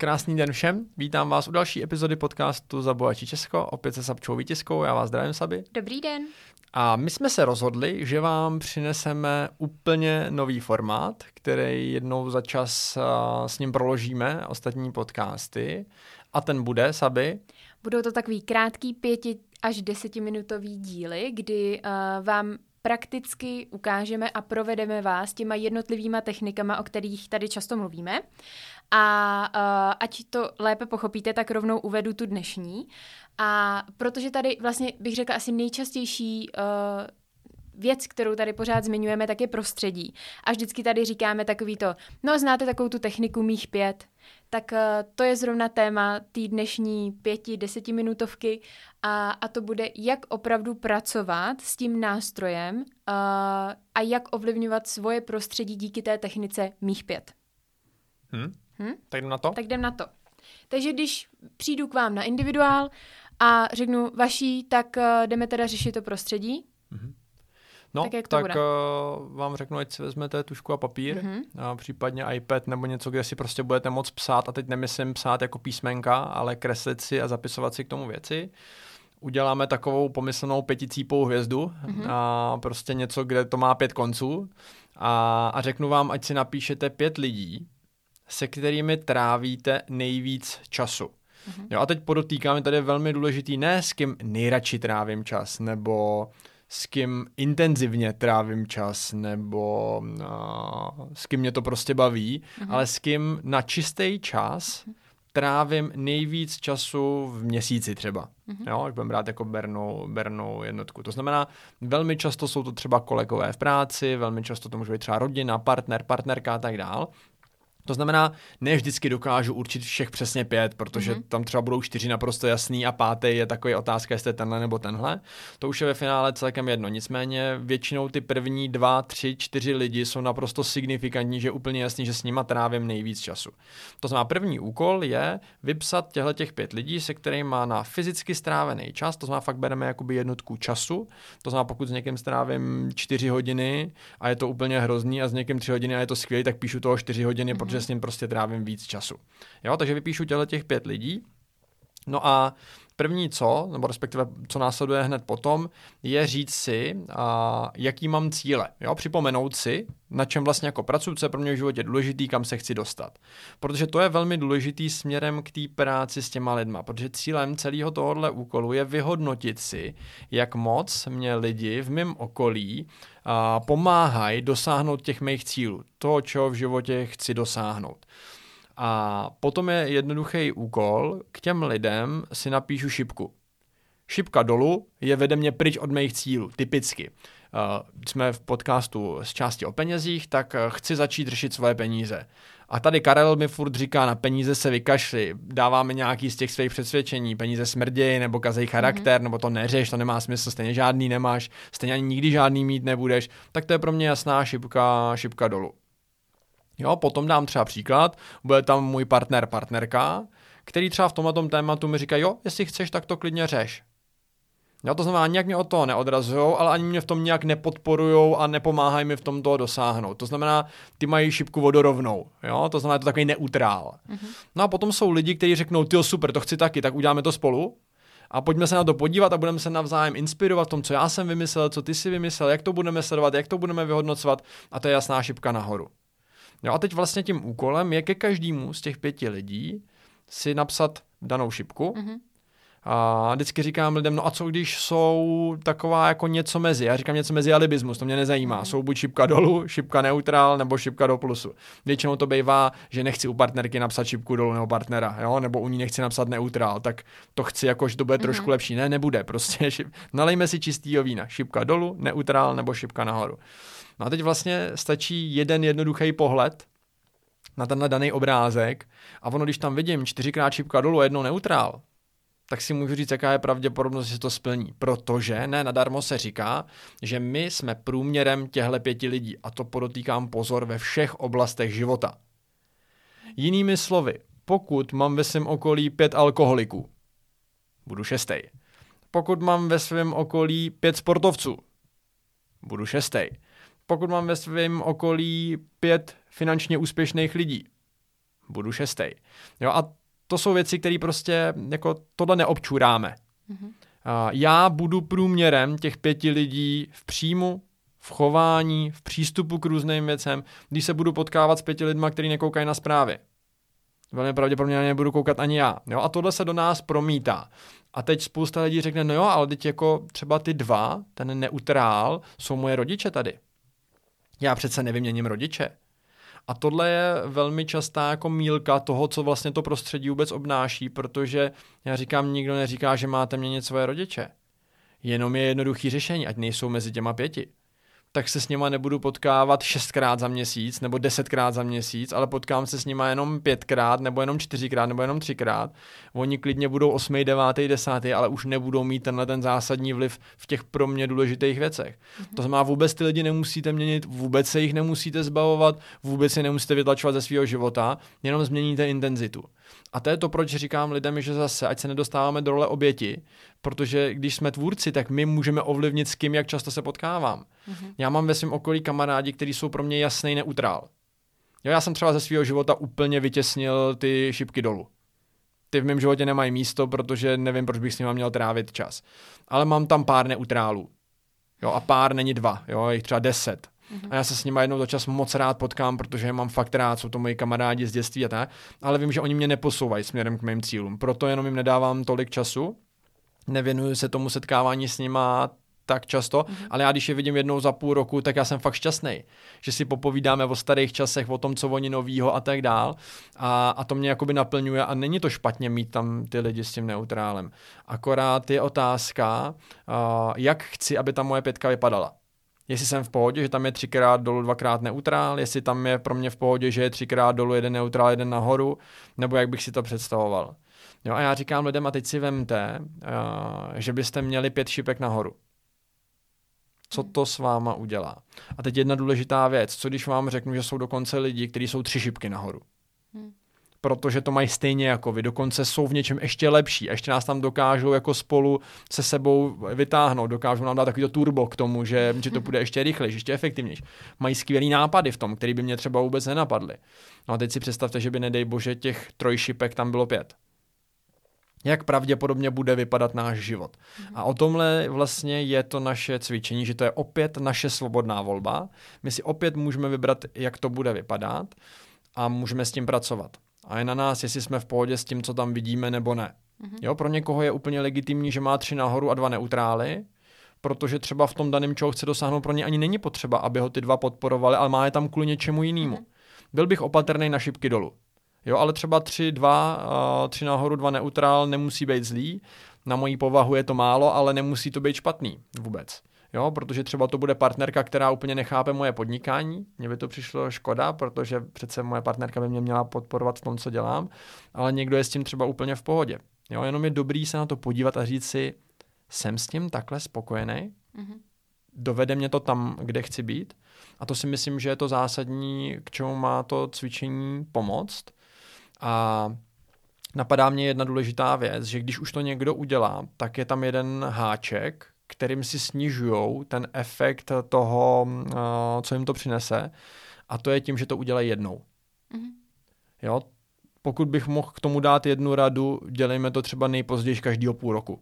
Krásný den všem, vítám vás u další epizody podcastu Zabohatší Česko, opět se Sabčou Výtiskovou, já vás zdravím, Sabi. Dobrý den. A my jsme se rozhodli, že vám přineseme úplně nový formát, který jednou za čas s ním proložíme, ostatní podcasty. A ten bude, Sabi? Budou to takový krátký 5- až 10-minutový díly, kdy vám prakticky ukážeme a provedeme vás těma jednotlivýma technikama, o kterých tady často mluvíme. A ať to lépe pochopíte, tak rovnou uvedu tu dnešní. A protože tady vlastně bych řekla asi nejčastější věc, kterou tady pořád zmiňujeme, tak je prostředí. A vždycky tady říkáme takový to, no znáte takovou tu techniku mých pět, tak to je zrovna téma té dnešní 5-10 minutovky a to bude, jak opravdu pracovat s tím nástrojem a jak ovlivňovat svoje prostředí díky té technice mých pět. Tak jdem na to? Tak jdem na to. Takže když přijdu k vám na individuál a řeknu vaší, tak jdeme teda řešit to prostředí. Mhm. No, tak vám řeknu, ať si vezmete tužku a papír, a případně iPad nebo něco, kde si prostě budete moc psát, a teď nemyslím psát jako písmenka, ale kreslit si a zapisovat si k tomu věci. Uděláme takovou pomyslnou pěticípou hvězdu, a prostě něco, kde to má 5 konců a řeknu vám, ať si napíšete 5 lidí, se kterými trávíte nejvíc času. Jo, a teď podotýkám, tady je velmi důležitý, ne s kým nejradši trávím čas, nebo s kým intenzivně trávím čas, nebo s kým mě to prostě baví, ale s kým na čistý čas trávím nejvíc času v měsíci třeba. Jo, až budeme brát jako bernou jednotku. To znamená, velmi často jsou to třeba kolegové v práci, velmi často to může být třeba rodina, partner, partnerka a tak dál. To znamená, ne vždycky dokážu určit všech přesně 5, protože tam třeba budou 4 naprosto jasný a 5. je taková otázka, jestli je tenhle nebo tenhle. To už je ve finále celkem jedno. Nicméně většinou ty první 2, 3, 4 lidi jsou naprosto signifikantní, že je úplně jasný, že s nima trávím nejvíc času. To znamená, první úkol je vypsat těch 5 lidí, se kterými má na fyzicky strávený čas, to znamená, fakt bereme jakoby jednotku času, to znamená, pokud s někým strávím 4 hodiny a je to úplně hrozný a s někým 3 hodiny a je to skvělý, tak píšu toho 4 hodiny, protože s ním prostě trávím víc času. Jo, takže vypíšu těch 5 lidí. No a první co, nebo respektive co následuje hned potom, je říct si, jaký mám cíle. Jo, připomenout si, na čem vlastně jako pracuji, co je pro mě v životě důležitý, kam se chci dostat. Protože to je velmi důležitý směrem k té práci s těma lidma, protože cílem celého tohohle úkolu je vyhodnotit si, jak moc mě lidi v mém okolí pomáhají dosáhnout těch mých cílů, toho, čeho v životě chci dosáhnout. A potom je jednoduchý úkol, k těm lidem si napíšu šipku. Šipka dolů je vede mě pryč od mých cílů, typicky. Jsme v podcastu z části o penězích, tak chci začít řešit svoje peníze. A tady Karel mi furt říká, na peníze se vykašli, dáváme nějaký z těch svých přesvědčení, peníze smrdějí nebo kazej charakter, nebo to neřeš, to nemá smysl, stejně žádný nemáš, stejně ani nikdy žádný mít nebudeš, tak to je pro mě jasná šipka dolů. Jo, potom dám třeba příklad, bude tam můj partner, partnerka, který třeba v tomhletom tématu mi říká, jo, jestli chceš, tak to klidně řeš. Jo, to znamená, nějak mě od toho neodrazujou, ale ani mě v tom nějak nepodporujou a nepomáhají mi v tom toho dosáhnout. To znamená, ty mají šipku vodorovnou, jo, to znamená, je to takový neutrál. No a potom jsou lidi, kteří řeknou, tyjo, super, to chci taky, tak uděláme to spolu. A pojďme se na to podívat a budeme se navzájem inspirovat v tom, co já jsem vymyslel, co ty si vymyslel, jak to budeme sledovat, jak to budeme vyhodnocovat, a to je jasná šipka nahoru. No a teď vlastně tím úkolem je ke každému z těch 5 lidí si napsat danou šipku. A vždycky říkám lidem, no a co když jsou taková jako něco mezi, já říkám něco mezi alibismus, to mě nezajímá, jsou buď šipka dolů, šipka neutrál nebo šipka do plusu. Většinou to bývá, že nechci u partnerky napsat šipku dolů nebo partnera, jo? Nebo u ní nechci napsat neutrál, tak to chci jako, že to bude trošku lepší, ne, nebude, prostě nalejme si čistýho vína, šipka dolů, neutrál nebo šipka nahoru. No a teď vlastně stačí jeden jednoduchý pohled na tenhle daný obrázek a ono, když tam vidím 4x šipka dolů a 1 neutrál, tak si můžu říct, jaká je pravděpodobnost, že se to splní. Protože ne nadarmo se říká, že my jsme průměrem těchto 5 lidí, a to podotýkám pozor ve všech oblastech života. Jinými slovy, pokud mám ve svém okolí 5 alkoholiků, budu 6. Pokud mám ve svém okolí 5 sportovců, budu 6. Pokud mám ve svém okolí 5 finančně úspěšných lidí, budu šestej. Jo, a to jsou věci, které prostě jako tohle neobčuráme. Mm-hmm. Já budu průměrem těch 5 lidí v příjmu, v chování, v přístupu k různým věcem, když se budu potkávat s 5 lidma, kteří nekoukají na zprávy. Velmi pravděpodobně na ně nebudu koukat ani já. Jo? A tohle se do nás promítá. A teď spousta lidí řekne, no jo, ale teď jako třeba ty dva, ten neutrál, jsou moje rodiče tady. Já přece nevyměním rodiče. A tohle je velmi častá jako mýlka toho, co vlastně to prostředí vůbec obnáší, protože já říkám, nikdo neříká, že máte měnit svoje rodiče. Jenom je jednoduchý řešení, ať nejsou mezi těma 5. Tak se s nima nebudu potkávat 6krát za měsíc nebo 10krát za měsíc, ale potkám se s nima jenom 5krát nebo jenom 4krát nebo jenom 3krát. Oni klidně budou 8, 9, 10, ale už nebudou mít tenhle ten zásadní vliv v těch pro mě důležitých věcech. Mm-hmm. To znamená, vůbec ty lidi nemusíte měnit, vůbec se jich nemusíte zbavovat, vůbec je nemusíte vytlačovat ze svého života, jenom změníte intenzitu. A to je to, proč říkám lidem, že zase, ať se nedostáváme do role oběti, protože když jsme tvůrci, tak my můžeme ovlivnit s kým, jak často se potkávám. Mm-hmm. Já mám ve svém okolí kamarádi, kteří jsou pro mě jasný neutrál. Jo, já jsem třeba ze svého života úplně vytěsnil ty šipky dolů. Ty v mém životě nemají místo, protože nevím, proč bych s nima měl trávit čas. Ale mám tam pár neutrálů. Jo, a pár není 2, jo, jich třeba 10. A já se s nima jednou za čas moc rád potkám, protože je mám fakt rád, jsou to moji kamarádi z dětství a tak, ale vím, že oni mě neposouvají směrem k mým cílům, proto jenom jim nedávám tolik času, nevěnuju se tomu setkávání s nima tak často, ale já když je vidím jednou za půl roku, tak já jsem fakt šťastný, že si popovídáme o starých časech, o tom, co oni novýho a tak dál a to mě jakoby naplňuje a není to špatně mít tam ty lidi s tím neutrálem, akorát je otázka, jak chci, aby ta moje 5 vypadala. Jestli jsem v pohodě, že tam je 3x dolů, 2x neutrál, jestli tam je pro mě v pohodě, že je 3x dolů, 1 neutrál, 1 nahoru, nebo jak bych si to představoval. Jo, a já říkám lidem, a teď si vemte, že byste měli 5 šipek nahoru. Co to s váma udělá? A teď jedna důležitá věc, co když vám řeknu, že jsou dokonce lidi, kteří jsou 3 šipky nahoru. Protože to mají stejně jako vy, dokonce jsou v něčem ještě lepší, ještě nás tam dokážou jako spolu se sebou vytáhnout, dokážou nám dát takový to turbo k tomu, že to půjde ještě rychleji, ještě efektivnější. Mají skvělý nápady v tom, který by mě třeba vůbec nenapadly. No a teď si představte, že by nedej bože těch 3 šipek tam bylo 5. Jak pravděpodobně bude vypadat náš život. A o tomhle vlastně je to naše cvičení, že to je opět naše svobodná volba. My si opět můžeme vybrat, jak to bude vypadat a můžeme s tím pracovat. A je na nás, jestli jsme v pohodě s tím, co tam vidíme, nebo ne. Jo, pro někoho je úplně legitimní, že má 3 nahoru a 2 neutrály, protože třeba v tom daném, čeho chce dosáhnout, pro ně ani není potřeba, aby ho ty 2 podporovaly, ale má je tam kvůli něčemu jinému. Byl bych opatrný na šipky dolů. Jo, ale třeba 3 nahoru, 2 neutrál nemusí být zlý. Na mojí povahu je to málo, ale nemusí to být špatný vůbec. Jo, protože třeba to bude partnerka, která úplně nechápe moje podnikání. Mně by to přišlo škoda, protože přece moje partnerka by mě měla podporovat v tom, co dělám, ale někdo je s tím třeba úplně v pohodě. Jo, jenom je dobrý se na to podívat a říct si, jsem s tím takhle spokojený? Dovede mě to tam, kde chci být? A to si myslím, že je to zásadní, k čemu má to cvičení pomoct. A napadá mě jedna důležitá věc, že když už to někdo udělá, tak je tam jeden háček, kterým si snižujou ten efekt toho, co jim to přinese, a to je tím, že to udělají jednou. Jo? Pokud bych mohl k tomu dát jednu radu, dělejme to třeba nejpozději každého půl roku.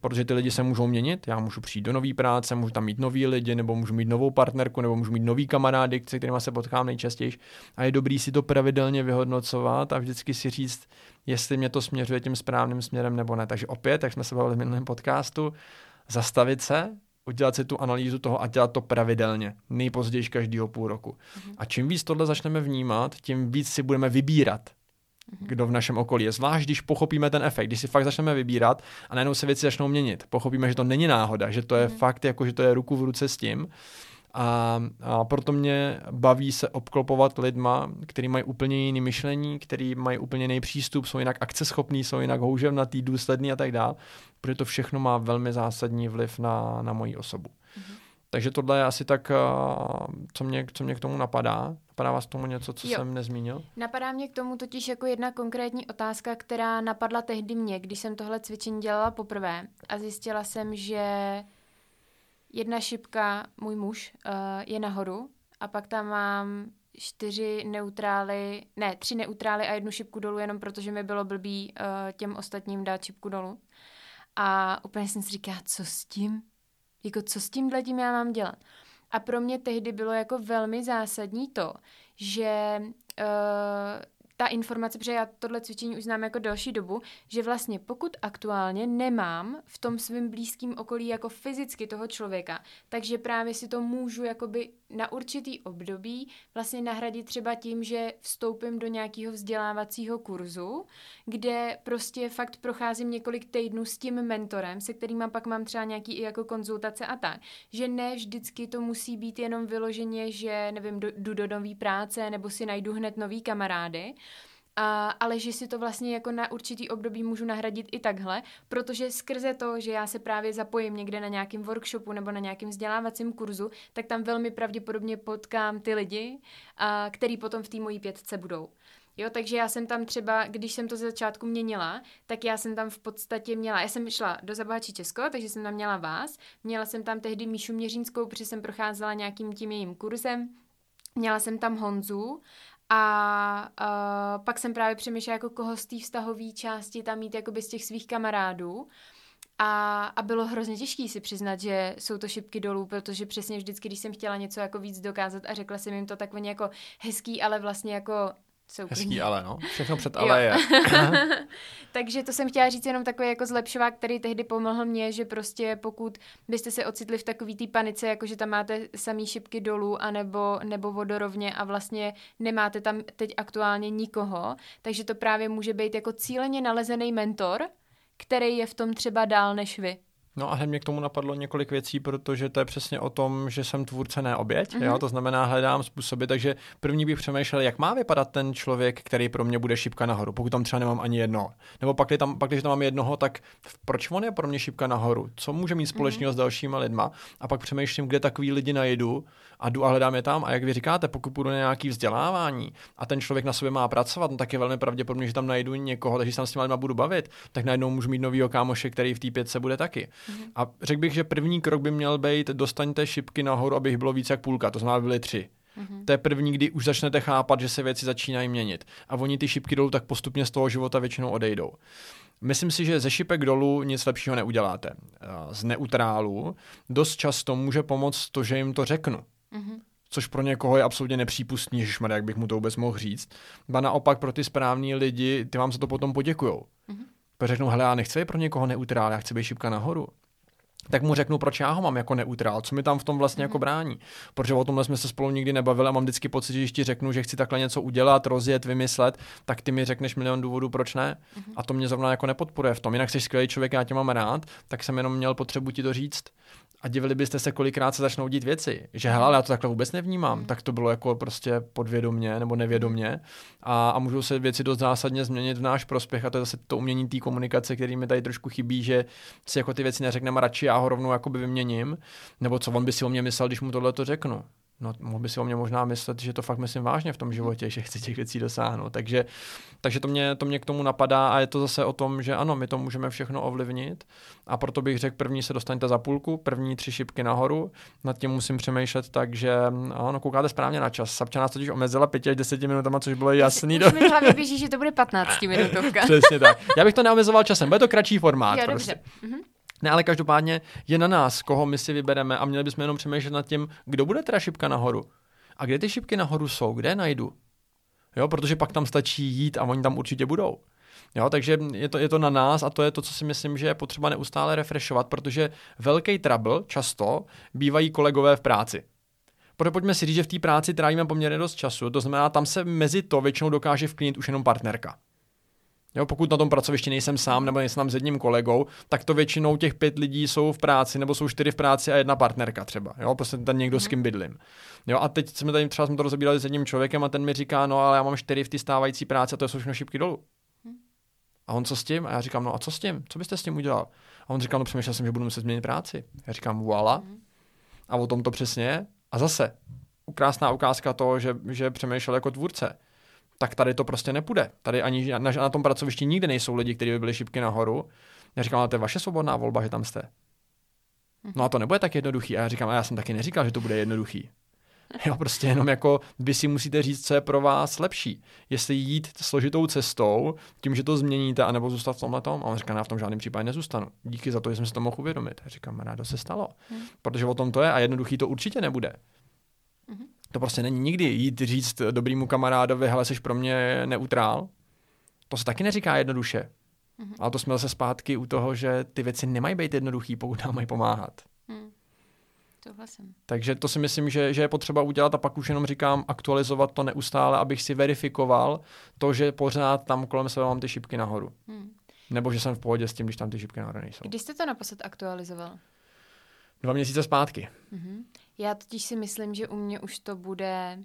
Protože ty lidi se můžou měnit, já můžu přijít do nový práce, můžu tam mít nový lidi, nebo můžu mít novou partnerku, nebo můžu mít nový kamarády, se kterýma se potkám nejčastěji. A je dobrý si to pravidelně vyhodnocovat a vždycky si říct, jestli mě to směřuje tím správným směrem nebo ne. Takže opět, jak jsme se bavili v minulém podcastu, zastavit se, udělat si tu analýzu toho a dělat to pravidelně, nejpozději každého půl roku. A čím víc tohle začneme vnímat, tím víc si budeme vybírat, kdo v našem okolí je. Zvlášť, když pochopíme ten efekt, když si fakt začneme vybírat a najednou se věci začnou měnit. Pochopíme, že to není náhoda, že to je fakt, jako, že to je ruku v ruce s tím. A proto mě baví se obklopovat lidma, kteří mají úplně jiný myšlení, kteří mají úplně jiný přístup, jsou jinak akceschopní, jsou jinak houževnatý, důsledný a tak dál, protože to všechno má velmi zásadní vliv na moji osobu. Takže tohle je asi tak, co mě k tomu napadá. Napadá vás k tomu něco, co jsem nezmínil? Napadá mě k tomu totiž jako jedna konkrétní otázka, která napadla tehdy mě, když jsem tohle cvičení dělala poprvé a zjistila jsem, že 1 šipka, můj muž, je nahoru a pak tam mám tři neutrály a jednu šipku dolů, jenom protože mi bylo blbý těm ostatním dát šipku dolů. A úplně jsem si říkala, co s tím? Jako co s tímhletím já mám dělat? A pro mě tehdy bylo jako velmi zásadní to, že ta informace, protože já tohle cvičení už znám jako další dobu, že vlastně pokud aktuálně nemám v tom svým blízkém okolí jako fyzicky toho člověka, takže právě si to můžu jakoby na určitý období vlastně nahradit třeba tím, že vstoupím do nějakého vzdělávacího kurzu, kde prostě fakt procházím několik týdnů s tím mentorem, se kterým pak mám třeba nějaký i jako konzultace a tak. Že ne vždycky to musí být jenom vyloženě, že nevím, jdu do nový práce nebo si najdu hned nový kamarády, ale že si to vlastně jako na určitý období můžu nahradit i takhle, protože skrze to, že já se právě zapojím někde na nějakém workshopu nebo na nějakém vzdělávacím kurzu, tak tam velmi pravděpodobně potkám ty lidi, který potom v té mojí pětce budou. Jo, takže já jsem tam třeba, když jsem to ze začátku měnila, tak já jsem tam v podstatě měla, já jsem šla do Zabohatší Česko, takže jsem tam měla vás, měla jsem tam tehdy Míšu Měřínskou, protože jsem procházela nějakým tím jejím kurzem, měla jsem tam Honzu, a pak jsem právě přemýšlela, jako koho z té vztahové části tam mít jakoby z těch svých kamarádů. A bylo hrozně těžké si přiznat, že jsou to šipky dolů, protože přesně vždycky, když jsem chtěla něco jako víc dokázat a řekla jsem jim to, tak oni jako hezký, ale vlastně jako... Hezký ale, no. Všechno před ale je. Takže to jsem chtěla říct jenom takový jako zlepšovák, který tehdy pomohl mě, že prostě pokud byste se ocitli v takový té panice, jako že tam máte samý šipky dolů anebo, nebo vodorovně a vlastně nemáte tam teď aktuálně nikoho, takže to právě může být jako cíleně nalezený mentor, který je v tom třeba dál než vy. No a hned mě k tomu napadlo několik věcí, protože to je přesně o tom, že jsem tvůrce, ne oběť. Mm-hmm. Jo? To znamená, hledám způsoby, takže první bych přemýšlel, jak má vypadat ten člověk, který pro mě bude šipka nahoru, pokud tam třeba nemám ani jednoho. Nebo pak, když tam mám jednoho, tak proč on je pro mě šipka nahoru? Co může mít společného s dalšíma lidma? A pak přemýšlím, kde takový lidi najdu a jdu a hledám je tam. A jak vy říkáte, pokud půjdu na nějaký vzdělávání a ten člověk na sobě má pracovat, no tak je velmi pravděpodobně, že tam najdu někoho, takže tam s těma lidma budu bavit, tak najednou můžu mít novýho kámoše, který v té pětce bude taky. A řekl bych, že první krok by měl být, dostaňte šipky nahoru, aby jich bylo víc jak půlka, to znamená, byly 3. Mm-hmm. To je první, kdy už začnete chápat, že se věci začínají měnit. A oni ty šipky dolů tak postupně z toho života většinou odejdou. Myslím si, že ze šipek dolů nic lepšího neuděláte. Z neutrálu dost často může pomoct to, že jim to řeknu. Mm-hmm. Což pro někoho je absolutně nepřípustný, ježišmarja, jak bych mu to vůbec mohl říct. A naopak pro ty správní lidi, ty vám za to potom poděkujou. Mm-hmm. Řeknu, hele, já nechci být pro někoho neutrál, já chci být šipka nahoru. Tak mu řeknu, proč já ho mám jako neutrál, co mi tam v tom vlastně jako brání. Protože o tomhle jsme se spolu nikdy nebavili a mám vždycky pocit, že když ti řeknu, že chci takhle něco udělat, rozjet, vymyslet, tak ty mi řekneš milion důvodů, proč ne. A to mě zrovna jako nepodporuje v tom. Jinak jsi skvělý člověk, já tě mám rád, tak jsem jenom měl potřebu ti to říct. A divili byste se, kolikrát se začnou dít věci, že hele, já to takhle vůbec nevnímám, tak to bylo jako prostě podvědomně nebo nevědomně a můžou se věci dost zásadně změnit v náš prospěch a to je zase to umění té komunikace, který mi tady trošku chybí, že si jako ty věci neřekneme, radši já ho rovnou jakoby vyměním, nebo co on by si o mě myslel, když mu tohle to řeknu. No, mohl by si o mě možná myslet, že to fakt myslím vážně v tom životě, že chci těch věcí dosáhnout. Takže to mě k tomu napadá a je to zase o tom, že ano, my to můžeme všechno ovlivnit a proto bych řekl, první se dostaňte za půlku, první 3 šipky nahoru, nad tím musím přemýšlet, takže ano, koukáte správně na čas. Sabča nás totiž omezila 5 až 10 minutama, což bylo jasný. Už mi hlavě běží, že to bude 15 minutovka. Přesně tak. Já bych to neomezoval časem, bude to kratší formát. Jo, prostě. Dobře. Mm-hmm. Ne, ale každopádně je na nás, koho my si vybereme a měli bychom jenom přemýšlet nad tím, kdo bude teda šipka nahoru. A kde ty šipky nahoru jsou, kde je najdu? Jo, protože pak tam stačí jít a oni tam určitě budou. Jo, takže je to na nás a to je to, co si myslím, že je potřeba neustále refreshovat, protože velký trouble často bývají kolegové v práci. Protože pojďme si říct, že v té práci trávíme poměrně dost času, to znamená, tam se mezi to většinou dokáže vklínit už jenom partnerka. Jo, pokud na tom pracovišti nejsem sám nebo nejsem tam s jedním kolegou, tak to většinou těch 5 lidí jsou v práci nebo jsou 4 v práci a 1 partnerka třeba. Jo, prostě tam někdo s kým bydlím. Jo, a teď jsme to rozebírali s jedním člověkem a ten mi říká, no ale já mám 4 v té stávající práci a to jsou všechno šipky dolů. A on co s tím? A já říkám, no a co s tím? Co byste s tím udělal? A on říkal, no přemýšlel jsem, že budu muset změnit práci. Já říkám, voilà. A o tom to přesně je. A zase krásná ukázka toho, že přemýšlel jako tvůrce. Tak tady to prostě nepůjde. Tady ani na tom pracovišti nikdy nejsou lidi, kteří by byli šipky nahoru. Já říkám, ale to je vaše svobodná volba, že tam jste. No a to nebude tak jednoduchý. A já říkám, a já jsem taky neříkal, že to bude jednoduchý. Jo, prostě jenom jako vy si musíte říct, co je pro vás lepší. Jestli jít složitou cestou, tím, že to změníte, anebo zůstat v tomhletom. A on říká, já v tom žádném případě nezůstanu. Díky za to, že jsem si to mohl uvědomit. A říkám, rádo se stalo. Protože o tom to je a jednoduchý to určitě nebude. To prostě není nikdy jít říct dobrýmu kamarádovi, hele, jsi pro mě neutrál. To se taky neříká jednoduše. Ale to jsme zase zpátky u toho, že ty věci nemají být jednoduchý, pokud nám mají pomáhat. Takže to si myslím, že je potřeba udělat a pak už jenom říkám aktualizovat to neustále, abych si verifikoval to, že pořád tam kolem sebe mám ty šipky nahoru. Nebo že jsem v pohodě s tím, když tam ty šipky nahoru nejsou. Kdy jste to naposled aktualizoval? 2 měsíce zpátky. Já totiž si myslím, že u mě už to bude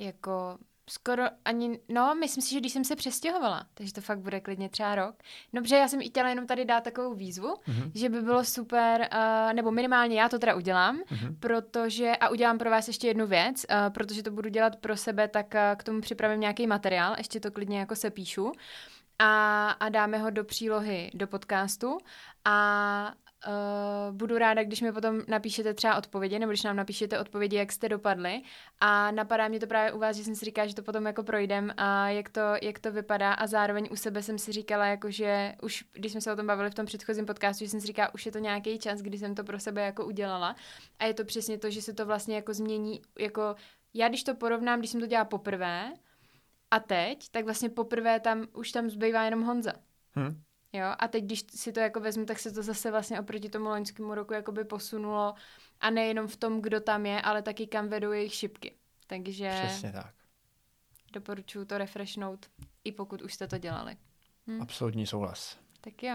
jako skoro ani, no myslím si, že když jsem se přestěhovala, takže to fakt bude klidně třeba rok. No protože já jsem i chtěla jenom tady dát takovou výzvu, že by bylo super, nebo minimálně já to teda udělám, protože, a udělám pro vás ještě jednu věc, protože to budu dělat pro sebe, tak k tomu připravím nějaký materiál, ještě to klidně jako sepíšu a dáme ho do přílohy, do podcastu a budu ráda, když mi potom napíšete třeba odpovědi, nebo když nám napíšete odpovědi, jak jste dopadli. A napadá mě to právě u vás, že jsem si říkala, že to potom jako projdem a jak to vypadá. A zároveň u sebe jsem si říkala, jakože už, když jsme se o tom bavili v tom předchozím podcastu, že jsem si říkala, už je to nějaký čas, kdy jsem to pro sebe jako udělala. A je to přesně to, že se to vlastně jako změní. Jako já, když to porovnám, když jsem to dělala poprvé a teď, tak vlastně poprvé tam zbývá jenom Honza. Jo, a teď, když si to jako vezmu, tak se to zase vlastně oproti tomu loňskému roku jakoby posunulo a nejenom v tom, kdo tam je, ale taky kam vedou jejich šipky. Takže přesně tak. Doporučuji to refreshnout, i pokud už jste to dělali. Absolutní souhlas. Tak jo.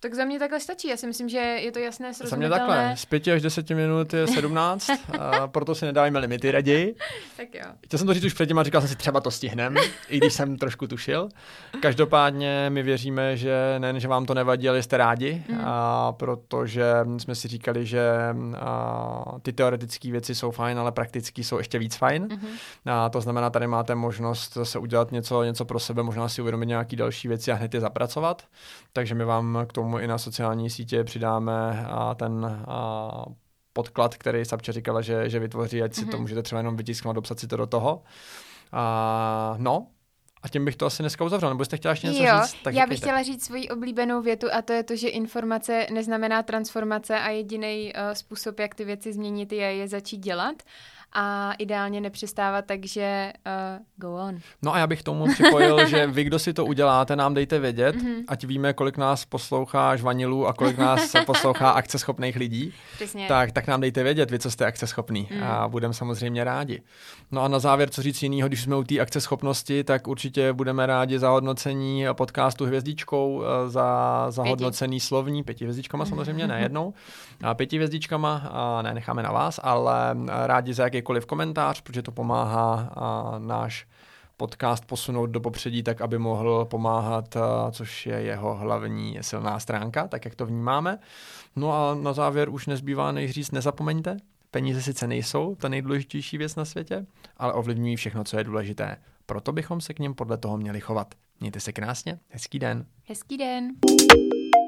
Tak za mě takhle stačí. Já si myslím, že je to jasné, srozumitelné. Za mě takhle. Z 5 až 10 minut je 17, a proto si nedáváme limity raději. Tak jo. Chtěl jsem to říct už předtím a říkal jsem si, třeba to stihneme, i když jsem trošku tušil. Každopádně my věříme, že nejen, že vám to nevadí, ale jste rádi, a protože jsme si říkali, že ty teoretické věci jsou fajn, ale praktické jsou ještě víc fajn. A to znamená, tady máte možnost se udělat něco pro sebe, možná si uvědomit nějaké další věci a hned je zapracovat. Takže my vám k tomu i na sociální sítě přidáme ten podklad, který Sabča říkala, že vytvoří, ať si to můžete třeba jenom vytisknout, dopsat si to do toho. A tím bych to asi dneska uzavřel, nebo jste chtěla ještě něco říct? Tak já bych chtěla říct svoji oblíbenou větu a to je to, že informace neznamená transformace a jediný způsob, jak ty věci změnit, je začít dělat a ideálně nepřestávat, takže go on. No a já bych tomu připojil, že vy, kdo si to uděláte, nám dejte vědět, ať víme, kolik nás poslouchá žvanilů a kolik nás poslouchá akceschopných lidí. Přesně. Tak nám dejte vědět, vy, co jste akceschopný a budeme samozřejmě rádi. No a na závěr, co říct jinýho, když jsme u té akceschopnosti, tak určitě budeme rádi za hodnocení podcastu hvězdičkou, za hodnocený slovní, 5 hvězdičkama samozřejmě, ne jednou, 5 hvězdičkama, ne, necháme na vás, ale rádi za jakýkoliv komentář, protože to pomáhá náš podcast posunout do popředí tak, aby mohl pomáhat, což je jeho hlavní silná stránka, tak jak to vnímáme. No a na závěr už nezbývá než říct, nezapomeňte, peníze sice nejsou ta nejdůležitější věc na světě, ale ovlivňují všechno, co je důležité. Proto bychom se k něm podle toho měli chovat. Mějte se krásně, hezký den. Hezký den.